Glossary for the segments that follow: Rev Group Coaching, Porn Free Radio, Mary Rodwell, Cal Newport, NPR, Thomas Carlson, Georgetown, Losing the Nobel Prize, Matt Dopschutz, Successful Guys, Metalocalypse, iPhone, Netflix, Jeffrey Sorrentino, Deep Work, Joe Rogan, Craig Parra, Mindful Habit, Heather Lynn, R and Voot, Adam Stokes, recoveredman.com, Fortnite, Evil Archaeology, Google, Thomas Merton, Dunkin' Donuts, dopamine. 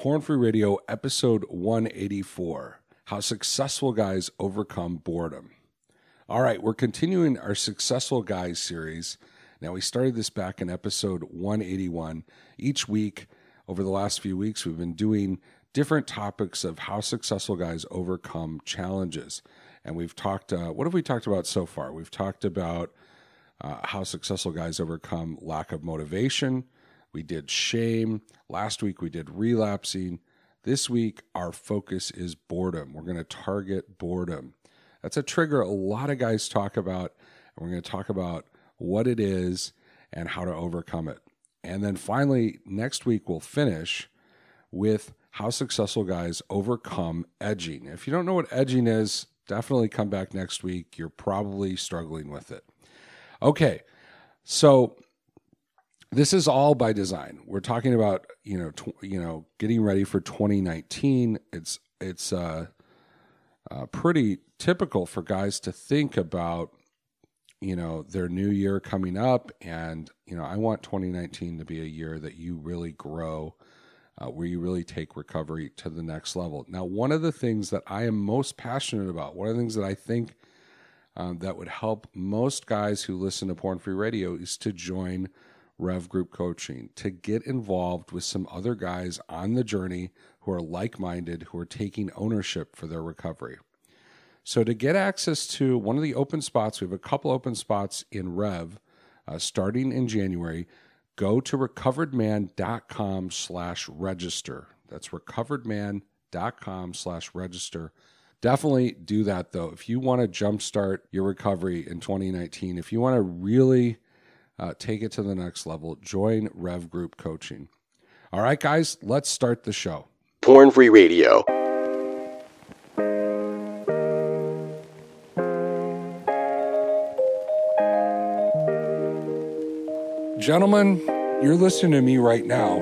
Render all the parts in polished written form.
Porn Free Radio, episode 184, How Successful Guys Overcome Boredom. All right, we're continuing our Successful Guys series. Now, we started this back in episode 181. Each week, over the last few weeks, we've been doing different topics of how successful guys overcome challenges. And we've talked, what have we talked about so far? We've talked about how successful guys overcome lack of motivation. We did shame. Last week, we did relapsing. This week, our focus is boredom. We're going to target boredom. That's a trigger a lot of guys talk about, and we're going to talk about what it is and how to overcome it. And then finally, next week, we'll finish with how successful guys overcome edging. If you don't know what edging is, definitely come back next week. You're probably struggling with it. Okay, so this is all by design. We're talking about getting ready for 2019. It's pretty typical for guys to think about their new year coming up, and I want 2019 to be a year that you really grow, where you really take recovery to the next level. Now, one of the things that I am most passionate about, one of the things that I think that would help most guys who listen to Porn Free Radio is to join Rev Group Coaching, to get involved with some other guys on the journey who are like-minded, who are taking ownership for their recovery. So to get access to one of the open spots, we have a couple open spots in Rev starting in January. Go to recoveredman.com/register. That's recoveredman.com/register. Definitely do that, though. If you want to jumpstart your recovery in 2019, if you want to really take it to the next level, join Rev Group Coaching. All right, guys, let's start the show. Porn Free Radio. Gentlemen, you're listening to me right now.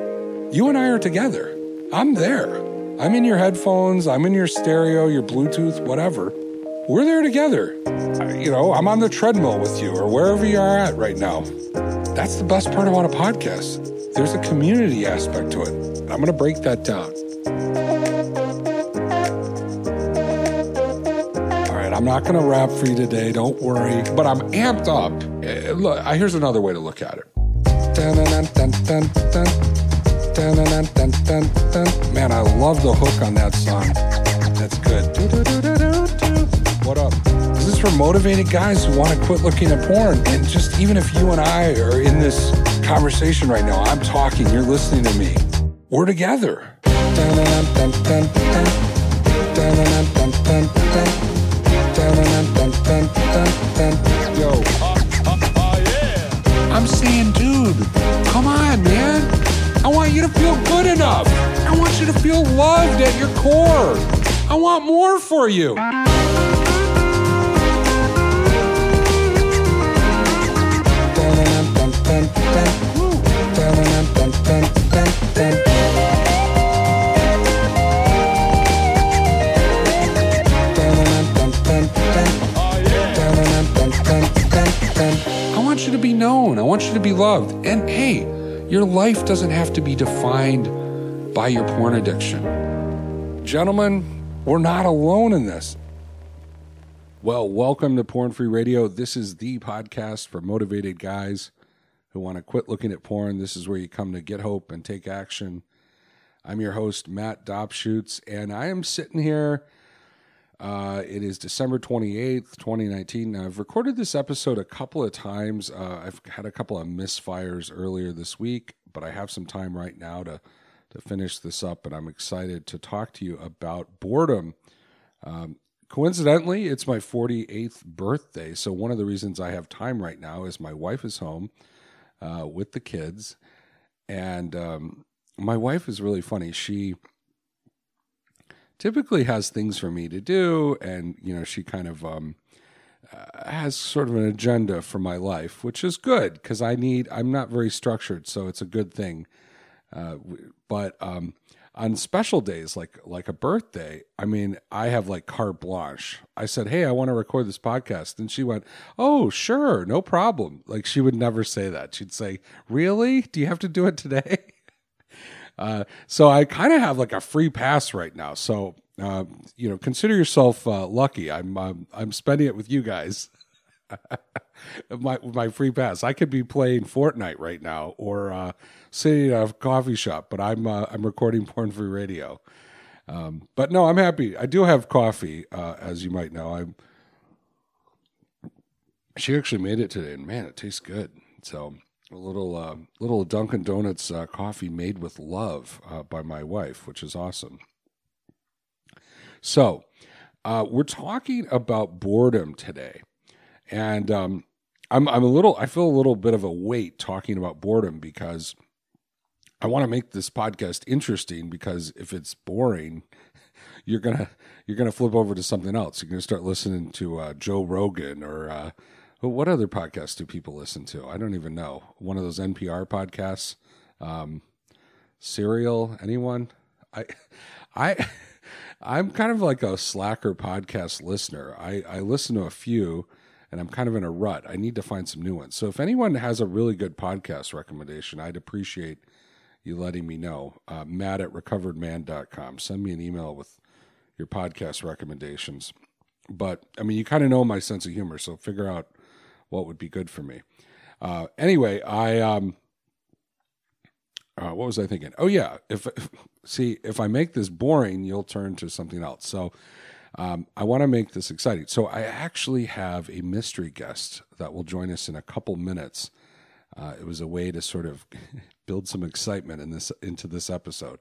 You and I are together. I'm there. I'm in your headphones. I'm in your stereo, your Bluetooth, whatever. We're there together. I'm on the treadmill with you or wherever you are at right now. That's the best part about a podcast. There's a community aspect to it. I'm going to break that down. All right, I'm not going to rap for you today. Don't worry. But I'm amped up. Look, here's another way to look at it. Man, I love the hook on that song. That's good. What up? This is for motivated guys who want to quit looking at porn. And just even if you and I are in this conversation right now, I'm talking, you're listening to me. We're together. Yo. I'm saying, dude, come on, man. I want you to feel good enough. I want you to feel loved at your core. I want more for you. You to be known. I want you to be loved. And hey, your life doesn't have to be defined by your porn addiction. Gentlemen, we're not alone in this. Well, welcome to Porn Free Radio. This is the podcast for motivated guys who want to quit looking at porn. This is where you come to get hope and take action. I'm your host, Matt Dopschutz, and I am sitting here. It is December 28th, 2019. Now, I've recorded this episode a couple of times. I've had a couple of misfires earlier this week, but I have some time right now to finish this up, and I'm excited to talk to you about boredom. Coincidentally, it's my 48th birthday, so one of the reasons I have time right now is my wife is home with the kids, and my wife is really funny. She typically has things for me to do, and she kind of has sort of an agenda for my life, which is good because I'm not very structured, so it's a good thing. But on special days like a birthday, I have like carte blanche. I said, "Hey, I want to record this podcast," and she went, "Oh, sure, no problem." Like she would never say that. She'd say, "Really? Do you have to do it today?" So I kind of have like a free pass right now. So, you know, consider yourself lucky. I'm spending it with you guys. my free pass. I could be playing Fortnite right now or sitting at a coffee shop, but I'm recording Porn Free Radio. But no, I'm happy. I do have coffee, as you might know. She actually made it today, and man, it tastes good. So a little Dunkin' Donuts coffee made with love by my wife, which is awesome. So we're talking about boredom today. And I feel a little bit of a weight talking about boredom because I want to make this podcast interesting, because if it's boring, you're gonna flip over to something else. You're gonna start listening to Joe Rogan or what other podcasts do people listen to? I don't even know. One of those NPR podcasts, Serial. Anyone? I'm kind of like a slacker podcast listener. I listen to a few. And I'm kind of in a rut. I need to find some new ones. So if anyone has a really good podcast recommendation, I'd appreciate you letting me know. Matt at recoveredman.com. Send me an email with your podcast recommendations. But, I mean, you kind of know my sense of humor, so figure out what would be good for me. Anyway, what was I thinking? Oh, yeah. If I make this boring, you'll turn to something else. So I want to make this exciting. So I actually have a mystery guest that will join us in a couple minutes. It was a way to sort of build some excitement into this episode.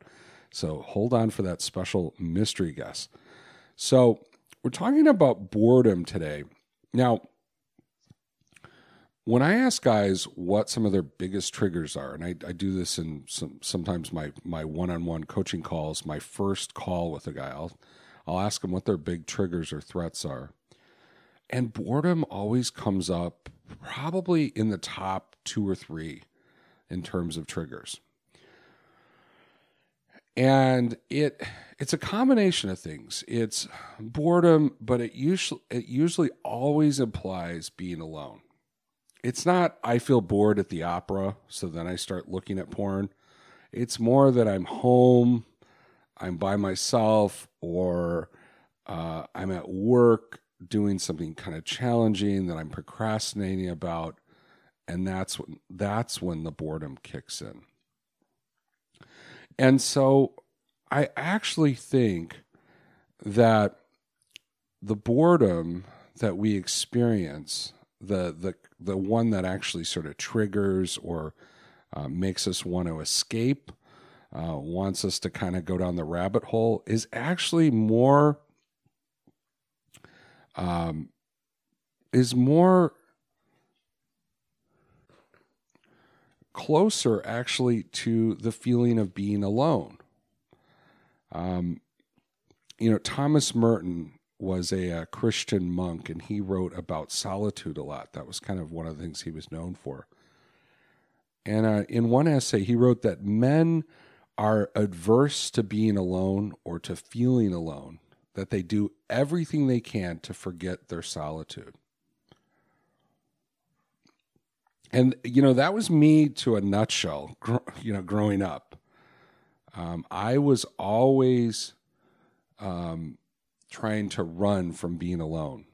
So hold on for that special mystery guest. So we're talking about boredom today. Now, when I ask guys what some of their biggest triggers are, and I do this in sometimes my one-on-one coaching calls, my first call with a guy, I'll ask them what their big triggers or threats are. And boredom always comes up probably in the top 2 or 3 in terms of triggers. And it's a combination of things. It's boredom, but it usually always implies being alone. It's not, I feel bored at the opera, so then I start looking at porn. It's more that I'm home, I'm by myself, or I'm at work doing something kind of challenging that I'm procrastinating about, and that's when the boredom kicks in. And so I actually think that the boredom that we experience, the one that actually sort of triggers or makes us want to escape, wants us to kind of go down the rabbit hole, is actually more closer actually to the feeling of being alone. You know, Thomas Merton was a Christian monk, and he wrote about solitude a lot. That was kind of one of the things he was known for. And in one essay, he wrote that men are adverse to being alone or to feeling alone, that they do everything they can to forget their solitude. And, you know, that was me to a nutshell, growing up. I was always trying to run from being alone.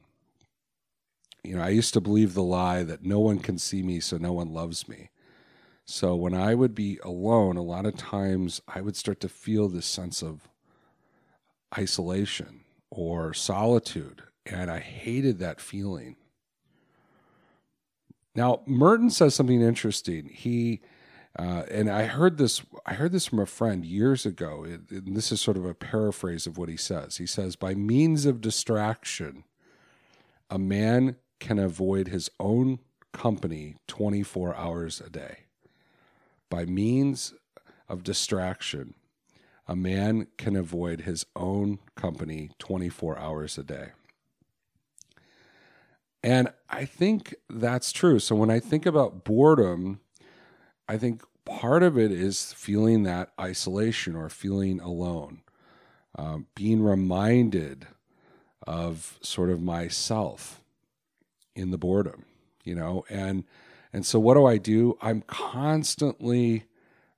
You know, I used to believe the lie that no one can see me, so no one loves me. So when I would be alone, a lot of times I would start to feel this sense of isolation or solitude, and I hated that feeling. Now, Merton says something interesting. He and I heard this from a friend years ago. And this is sort of a paraphrase of what he says. He says, "By means of distraction, a man can avoid his own company 24 hours a day." By means of distraction, a man can avoid his own company 24 hours a day. And I think that's true. So when I think about boredom, I think part of it is feeling that isolation or feeling alone, being reminded of sort of myself in the boredom, you know, and so what do I do? I'm constantly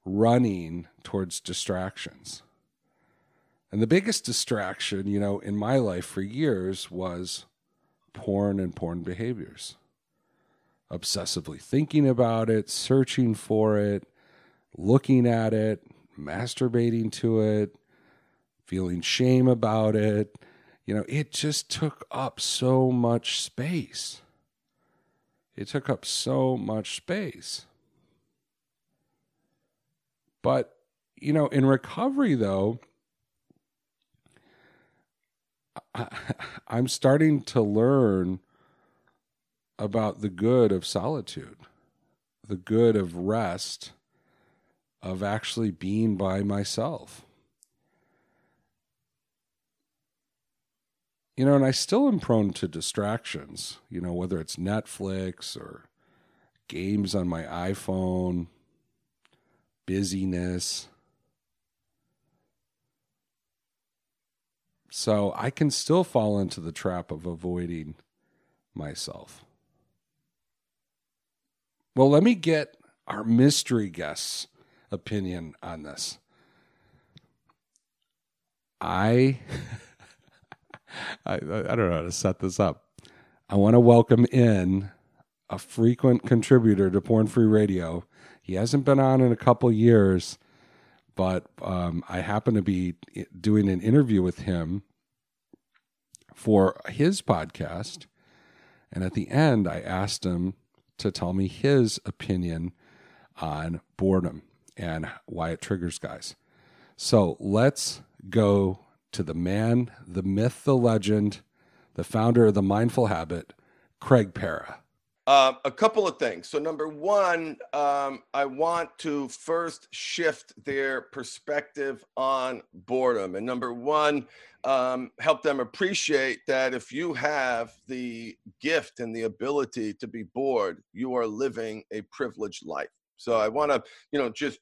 running towards distractions. And the biggest distraction, you know, in my life for years was porn and porn behaviors. Obsessively thinking about it, searching for it, looking at it, masturbating to it, feeling shame about it. You know, it just took up so much space. It took up so much space. But, you know, in recovery, though, I'm starting to learn about the good of solitude, the good of rest, of actually being by myself. You know, and I still am prone to distractions, you know, whether it's Netflix or games on my iPhone, busyness. So I can still fall into the trap of avoiding myself. Well, let me get our mystery guest's opinion on this. I don't know how to set this up. I want to welcome in a frequent contributor to Porn Free Radio. He hasn't been on in a couple years, but I happen to be doing an interview with him for his podcast. And at the end, I asked him to tell me his opinion on boredom and why it triggers guys. So let's go to the man, the myth, the legend, the founder of the Mindful Habit, Craig Parra. A couple of things. So number one, I want to first shift their perspective on boredom. And number one, help them appreciate that if you have the gift and the ability to be bored, you are living a privileged life. So I want to, you know, just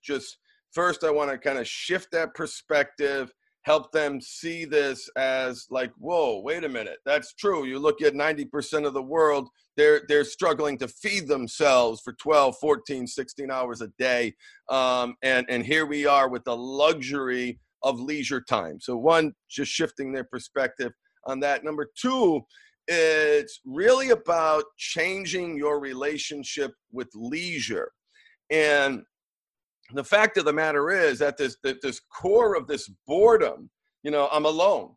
first, I want to kind of shift that perspective, help them see this as like, whoa, wait a minute, that's true. You look at 90% of the world, they're struggling to feed themselves for 12, 14, 16 hours a day. And here we are with the luxury of leisure time. So one, just shifting their perspective on that. Number two, it's really about changing your relationship with leisure. And the fact of the matter is that this core of this boredom, you know, I'm alone,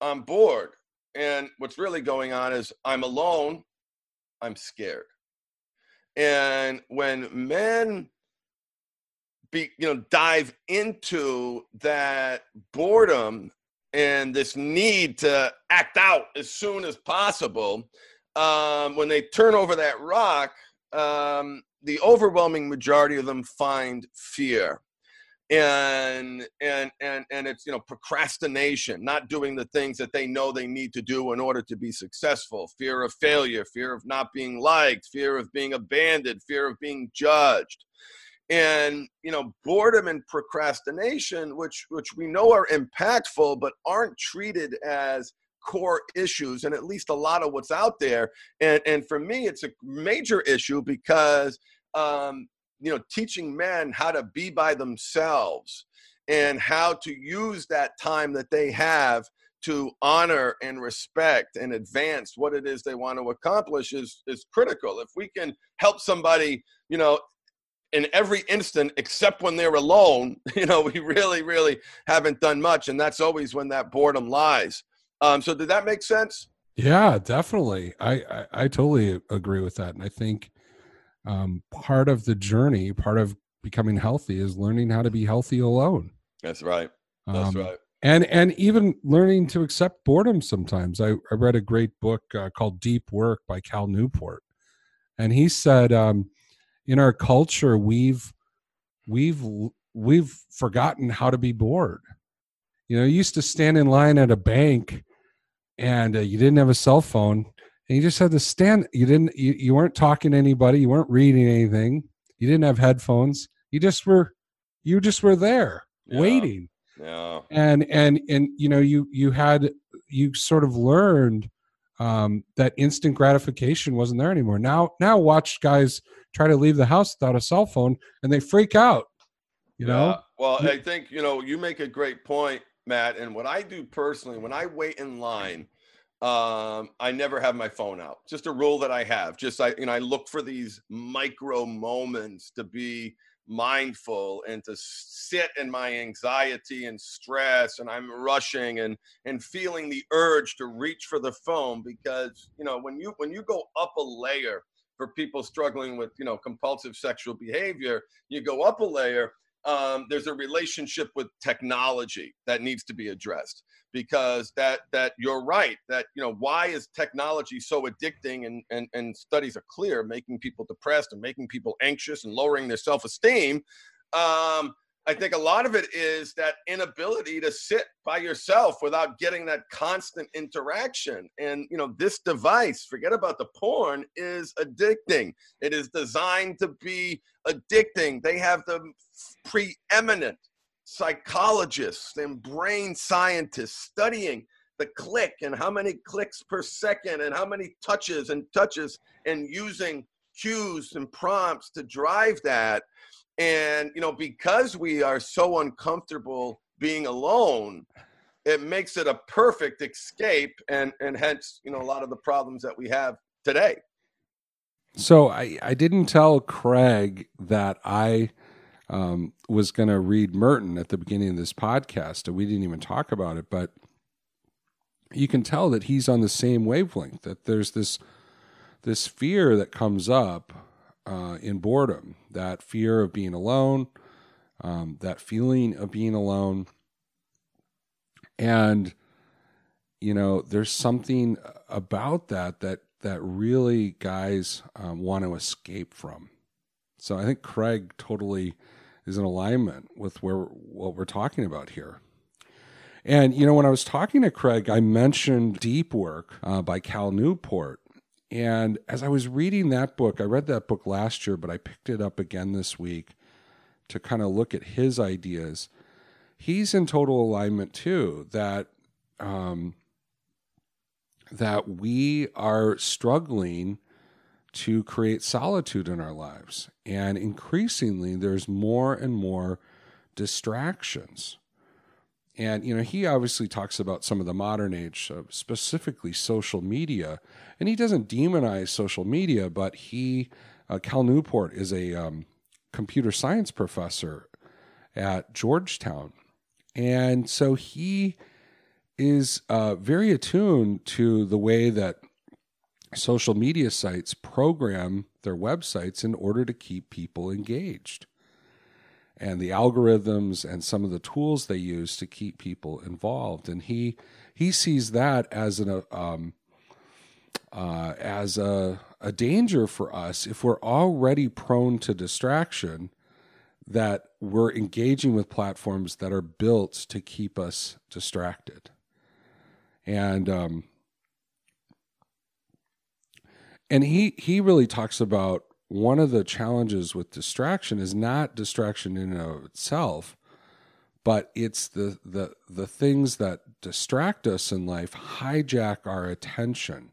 I'm bored. And what's really going on is I'm alone, I'm scared. And when men dive into that boredom and this need to act out as soon as possible, when they turn over that rock, the overwhelming majority of them find fear and it's, you know, procrastination, not doing the things that they know they need to do in order to be successful, fear of failure, fear of not being liked, fear of being abandoned, fear of being judged. And, you know, boredom and procrastination, which we know are impactful, but aren't treated as core issues, and at least a lot of what's out there. And for me, it's a major issue because, you know, teaching men how to be by themselves and how to use that time that they have to honor and respect and advance what it is they want to accomplish is critical. If we can help somebody, you know, in every instant, except when they're alone, you know, we really, really haven't done much. And that's always when that boredom lies. So did that make sense? Yeah, definitely. I totally agree with that. And I think part of the journey, part of becoming healthy is learning how to be healthy alone. That's right. That's right. And even learning to accept boredom sometimes. I read a great book called Deep Work by Cal Newport. And he said, in our culture, we've forgotten how to be bored. You know, you used to stand in line at a bank and you didn't have a cell phone and you just had to stand. You weren't talking to anybody. You weren't reading anything. You didn't have headphones. You just were there waiting. Yeah. And, you know, you sort of learned that instant gratification wasn't there anymore. Now watch guys try to leave the house without a cell phone and they freak out. you know? Yeah. Well, I think, you know, you make a great point, Matt. And what I do personally, when I wait in line, I never have my phone out. Just a rule that I have. Just, I look for these micro moments to be mindful and to sit in my anxiety and stress, and I'm rushing and feeling the urge to reach for the phone, because, you know, when you go up a layer for people struggling with, you know, compulsive sexual behavior, you go up a layer, there's a relationship with technology that needs to be addressed, because that you're right, that, you know, why is technology so addicting? And studies are clear, making people depressed and making people anxious and lowering their self-esteem. I think a lot of it is that inability to sit by yourself without getting that constant interaction. And, you know, this device, forget about the porn, is addicting. It is designed to be addicting. They have the preeminent psychologists and brain scientists studying the click and how many clicks per second and how many touches and using cues and prompts to drive that. And, you know, because we are so uncomfortable being alone, it makes it a perfect escape, and hence, you know, a lot of the problems that we have today. So I didn't tell Craig that I was going to read Merton at the beginning of this podcast, and we didn't even talk about it, but you can tell that he's on the same wavelength, that there's this fear that comes up in boredom, that fear of being alone, that feeling of being alone. And, you know, there's something about that really guys want to escape from. So I think Craig totally is in alignment with what we're talking about here. And, you know, when I was talking to Craig, I mentioned Deep Work by Cal Newport. And as I was reading that book, I read that book last year, but I picked it up again this week to kind of look at his ideas. He's in total alignment too, that we are struggling to create solitude in our lives. And increasingly, there's more and more distractions. And, you know, he obviously talks about some of the modern age, specifically social media, and he doesn't demonize social media, but Cal Newport is a computer science professor at Georgetown. And so he is very attuned to the way that social media sites program their websites in order to keep people engaged, and the algorithms and some of the tools they use to keep people involved. And he sees that as a danger for us. If we're already prone to distraction, that we're engaging with platforms that are built to keep us distracted. And he really talks about one of the challenges with distraction is not distraction in and of itself, but it's the things that distract us in life hijack our attention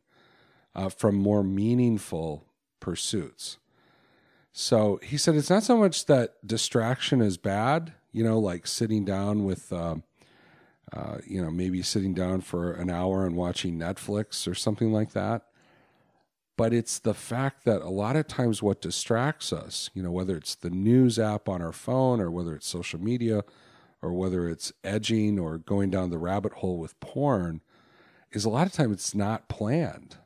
from more meaningful pursuits. So he said it's not so much that distraction is bad, you know, like sitting down with, you know, maybe sitting down for an hour and watching Netflix or something like that. But it's the fact that a lot of times what distracts us, you know, whether it's the news app on our phone or whether it's social media or whether it's edging or going down the rabbit hole with porn, is a lot of times it's not planned.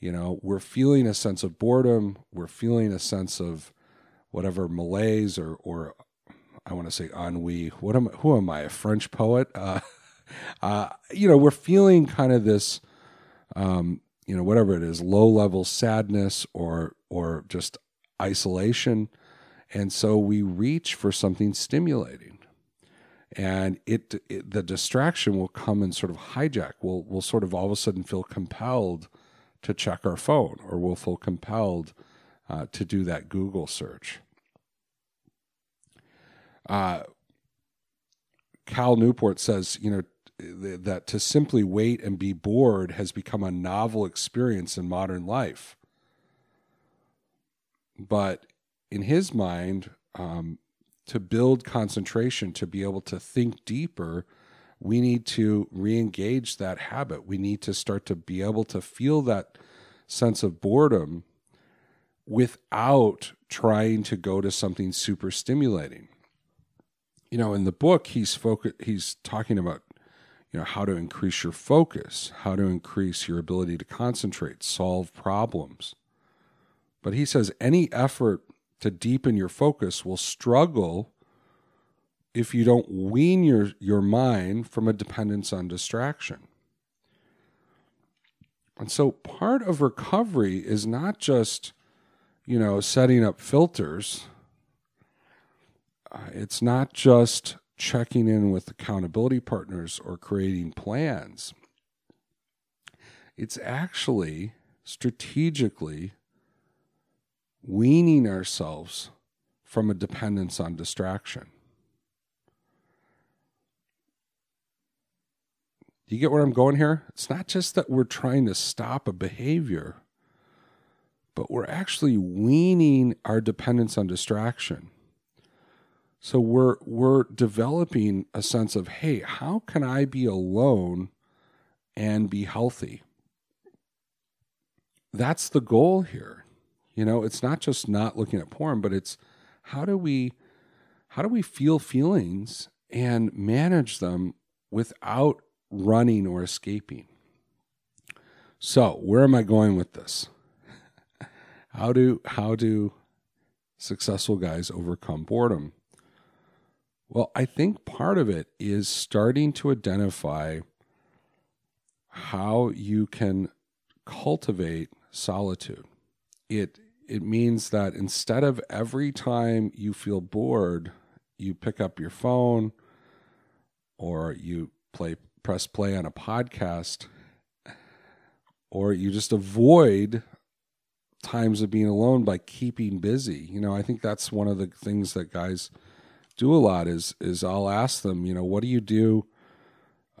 You know, we're feeling a sense of boredom. We're feeling a sense of whatever malaise or I want to say ennui. Who am I, a French poet? You know, we're feeling kind of this... you know, whatever it is, low-level sadness or just isolation. And so we reach for something stimulating. And it the distraction will come and sort of hijack. We'll sort of all of a sudden feel compelled to check our phone, or we'll feel compelled to do that Google search. Cal Newport says, you know, that to simply wait and be bored has become a novel experience in modern life. But in his mind, to build concentration, to be able to think deeper, we need to re-engage that habit. We need to start to be able to feel that sense of boredom without trying to go to something super stimulating. You know, in the book, he's talking about, you know, how to increase your focus, how to increase your ability to concentrate, solve problems. But he says any effort to deepen your focus will struggle if you don't wean your mind from a dependence on distraction. And so part of recovery is not just, you know, setting up filters. It's not just checking in with accountability partners or creating plans. It's actually strategically weaning ourselves from a dependence on distraction. Do you get where I'm going here? It's not just that we're trying to stop a behavior, but we're actually weaning our dependence on distraction. So we're developing a sense of, hey, how can I be alone and be healthy? That's the goal here. You know, it's not just not looking at porn, but it's how do we feel feelings and manage them without running or escaping. So, where am I going with this? How do successful guys overcome boredom? Well, I think part of it is starting to identify how you can cultivate solitude. It means that instead of every time you feel bored, you pick up your phone or you press play on a podcast, or you just avoid times of being alone by keeping busy. You know, I think that's one of the things that guys do a lot is I'll ask them, you know, what do you do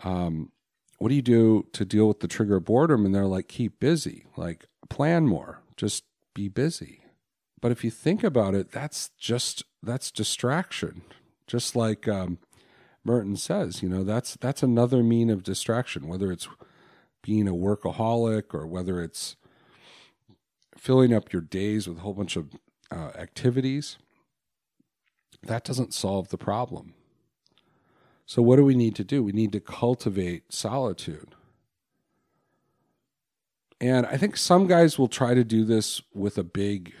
to deal with the trigger of boredom? And they're like, keep busy, like plan more, just be busy. But if you think about it, that's distraction. Just like Merton says, you know, that's another mean of distraction, whether it's being a workaholic or whether it's filling up your days with a whole bunch of activities. That doesn't solve the problem. So what do we need to do? We need to cultivate solitude. And I think some guys will try to do this with a big,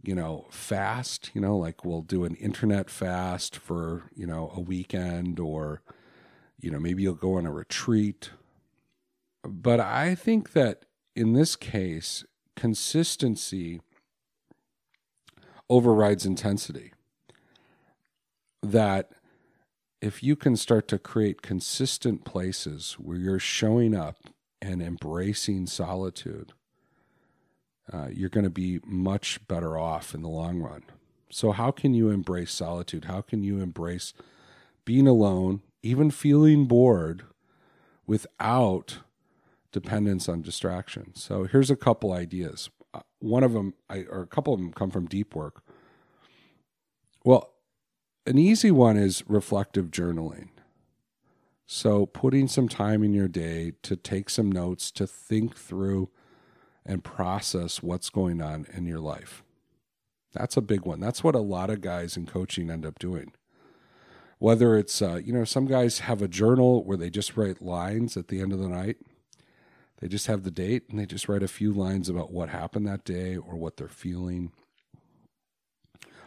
you know, fast, you know, like we'll do an internet fast for, you know, a weekend, or, you know, maybe you'll go on a retreat. But I think that in this case, consistency overrides intensity. That if you can start to create consistent places where you're showing up and embracing solitude, you're going to be much better off in the long run. So how can you embrace solitude? How can you embrace being alone, even feeling bored, without dependence on distraction? So here's a couple ideas. A couple of them come from Deep Work. Well, an easy one is reflective journaling. So putting some time in your day to take some notes, to think through and process what's going on in your life. That's a big one. That's what a lot of guys in coaching end up doing. Whether it's, you know, some guys have a journal where they just write lines at the end of the night. They just have the date and they just write a few lines about what happened that day or what they're feeling.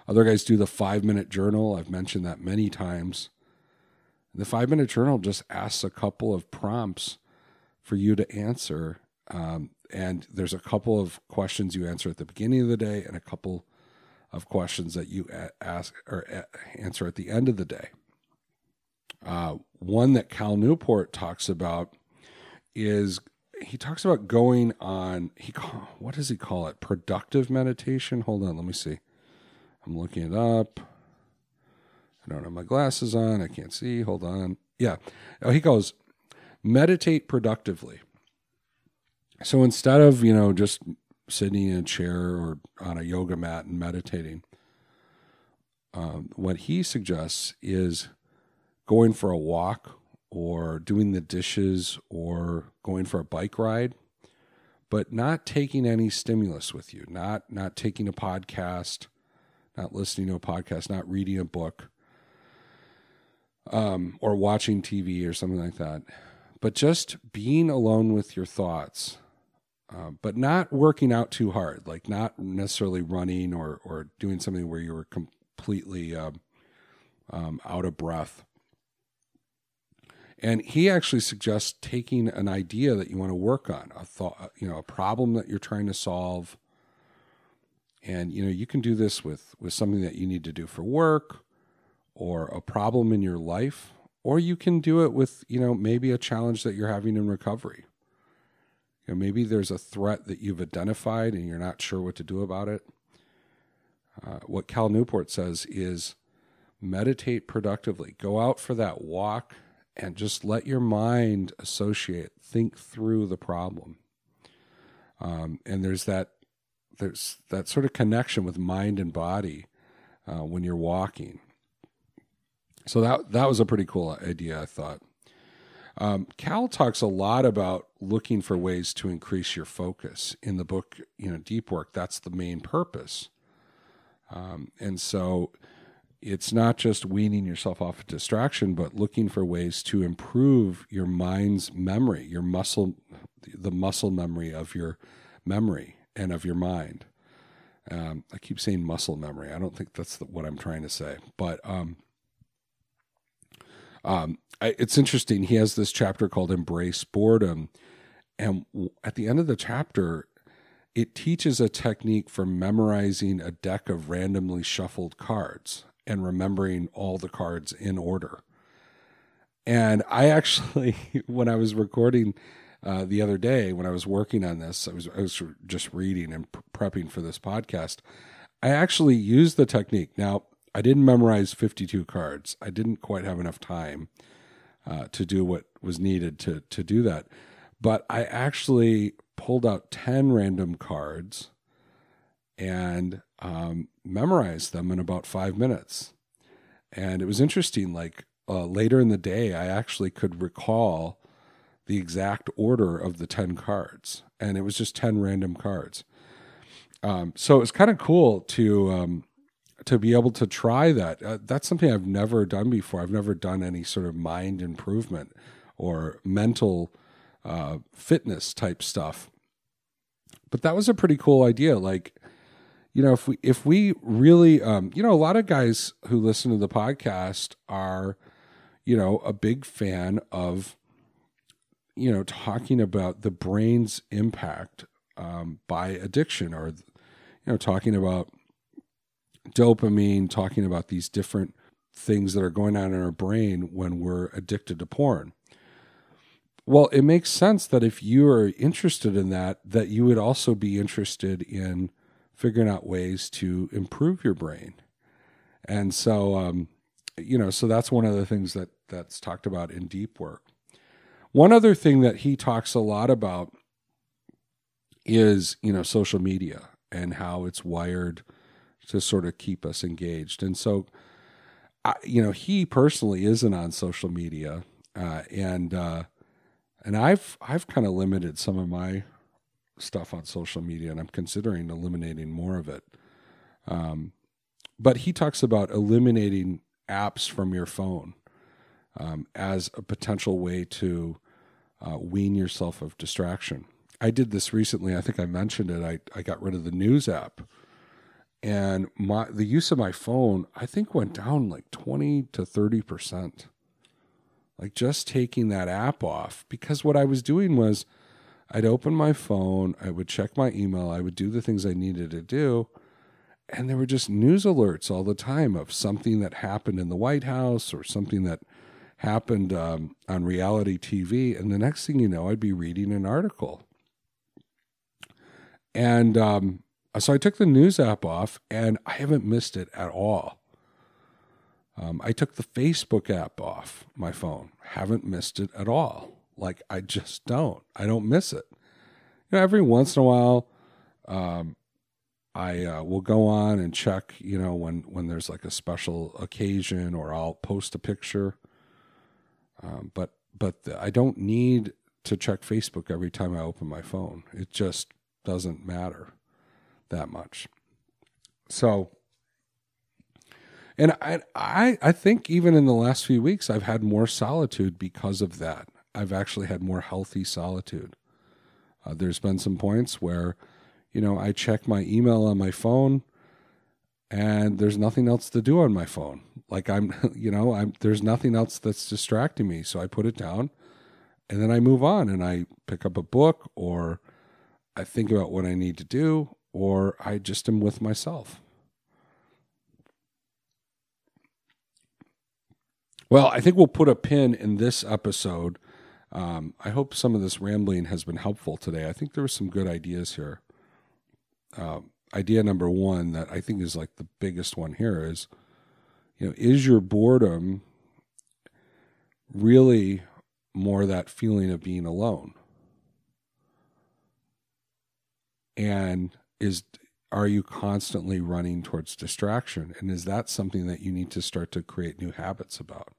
Other guys do the 5-minute journal. I've mentioned that many times. The 5-minute journal just asks a couple of prompts for you to answer. And there's a couple of questions you answer at the beginning of the day and a couple of questions that you ask or answer at the end of the day. One that Cal Newport talks about is, he talks about going on, what does he call it? Productive meditation? Hold on, let me see. I'm looking it up. I don't have my glasses on. I can't see. Hold on. Yeah. He goes, meditate productively. So instead of, you know, just sitting in a chair or on a yoga mat and meditating, what he suggests is going for a walk or doing the dishes or going for a bike ride, but not taking any stimulus with you, not taking a podcast, not listening to a podcast, not reading a book, or watching TV or something like that, but just being alone with your thoughts, but not working out too hard, like not necessarily running or doing something where you were completely out of breath. And he actually suggests taking an idea that you want to work on, a thought, a problem that you're trying to solve. And, you can do this with something that you need to do for work or a problem in your life, or you can do it with, maybe a challenge that you're having in recovery. Maybe there's a threat that you've identified and you're not sure what to do about it. What Cal Newport says is meditate productively. Go out for that walk and just let your mind associate, think through the problem. And there's that sort of connection with mind and body when you're walking. So that was a pretty cool idea, I thought. Cal talks a lot about looking for ways to increase your focus. In the book, Deep Work, that's the main purpose. And so it's not just weaning yourself off of distraction, but looking for ways to improve your mind's memory, the muscle memory of your memory and of your mind. I keep saying muscle memory. I don't think that's what I'm trying to say, but it's interesting. He has this chapter called Embrace Boredom. And at the end of the chapter, it teaches a technique for memorizing a deck of randomly shuffled cards and remembering all the cards in order. And I actually, when I was recording the other day, when I was working on this, I was just reading and prepping for this podcast, I actually used the technique. Now, I didn't memorize 52 cards. I didn't quite have enough time to do what was needed to do that. But I actually pulled out 10 random cards and memorized them in about 5 minutes. And it was interesting, like later in the day, I actually could recall the exact order of the 10 cards. And it was just 10 random cards. So it was kind of cool to be able to try that. That's something I've never done before. I've never done any sort of mind improvement or mental fitness type stuff. But that was a pretty cool idea. Like, if we really, a lot of guys who listen to the podcast are, a big fan of, talking about the brain's impact by addiction, or, talking about dopamine, talking about these different things that are going on in our brain when we're addicted to porn. Well, it makes sense that if you are interested in that you would also be interested in figuring out ways to improve your brain. And so, so that's one of the things that's talked about in Deep Work. One other thing that he talks a lot about is, social media and how it's wired to sort of keep us engaged. And so, he personally isn't on social media, and I've kind of limited some of my stuff on social media, and I'm considering eliminating more of it. But he talks about eliminating apps from your phone as a potential way to wean yourself of distraction. I did this recently. I think I mentioned it. I got rid of the news app, and the use of my phone, I think, went down like 20 to 30%. Like just taking that app off, because what I was doing was I'd open my phone, I would check my email, I would do the things I needed to do, and there were just news alerts all the time of something that happened in the White House or something that happened on reality TV, and the next thing you know, I'd be reading an article. And so I took the news app off, and I haven't missed it at all. I took the Facebook app off my phone. Haven't missed it at all. Like, I just don't. I don't miss it. Every once in a while, I will go on and check, you know, when there's like a special occasion, or I'll post a picture. But I don't need to check Facebook every time I open my phone. It just doesn't matter that much. So, and I think even in the last few weeks, I've had more solitude because of that. I've actually had more healthy solitude. There's been some points where, you know, I check my email on my phone and there's nothing else to do on my phone. Like there's nothing else that's distracting me. So I put it down and then I move on and I pick up a book, or I think about what I need to do, or I just am with myself. Well, I think we'll put a pin in this episode. I hope some of this rambling has been helpful today. I think there were some good ideas here. Idea number one that I think is like the biggest one here is, you know, is your boredom really more that feeling of being alone? And are you constantly running towards distraction? And is that something that you need to start to create new habits about?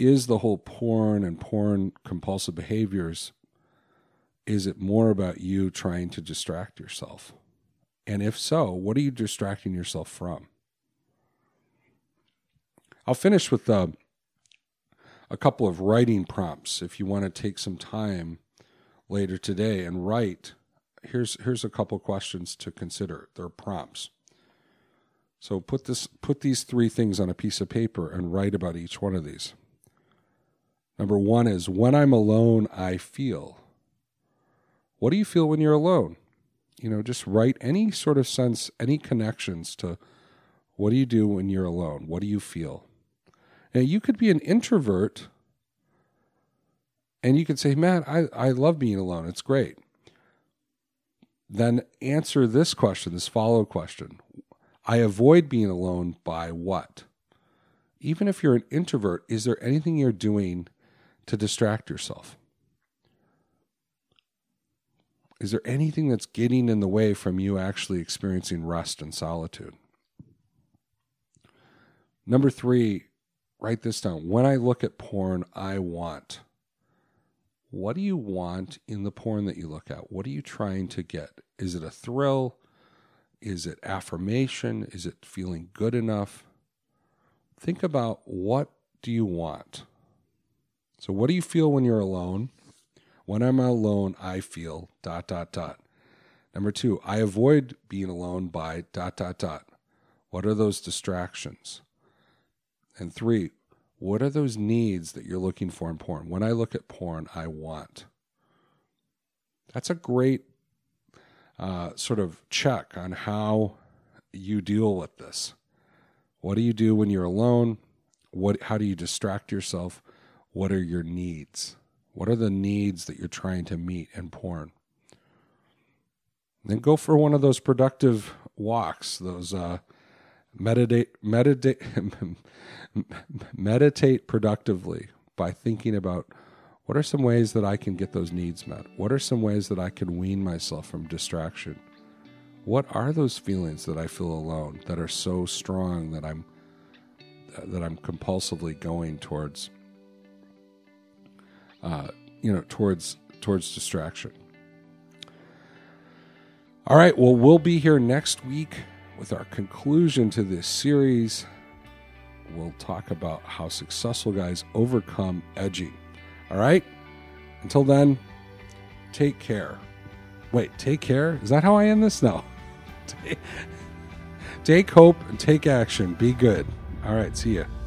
Is the whole porn compulsive behaviors, is it more about you trying to distract yourself? And if so, what are you distracting yourself from? I'll finish with a couple of writing prompts. If you want to take some time later today and write, here's a couple questions to consider. They're prompts. So put these three things on a piece of paper and write about each one of these. Number one is, when I'm alone, I feel. What do you feel when you're alone? You know, just write any sort of sense, any connections to what do you do when you're alone? What do you feel? Now, you could be an introvert and you could say, man, I love being alone. It's great. Then answer this question, this follow-up question. I avoid being alone by what? Even if you're an introvert, is there anything you're doing to distract yourself? Is there anything that's getting in the way from you actually experiencing rest and solitude? Number three, write this down. When I look at porn, I want. What do you want in the porn that you look at? What are you trying to get? Is it a thrill? Is it affirmation? Is it feeling good enough? Think about, what do you want? So what do you feel when you're alone? When I'm alone, I feel ... Number two, I avoid being alone by ... What are those distractions? And three, what are those needs that you're looking for in porn? When I look at porn, I want. That's a great sort of check on how you deal with this. What do you do when you're alone? How do you distract yourself? What are your needs? What are the needs that you're trying to meet in porn? And then go for one of those productive walks, those meditate productively by thinking about, what are some ways that I can get those needs met? What are some ways that I can wean myself from distraction? What are those feelings that I feel alone that are so strong that I'm compulsively going towards towards distraction? All right, well, we'll be here next week with our conclusion to this series. We'll talk about how successful guys overcome edging. All right? Until then, take care. Wait, take care? Is that how I end this? No. Take hope and take action. Be good. All right, see ya.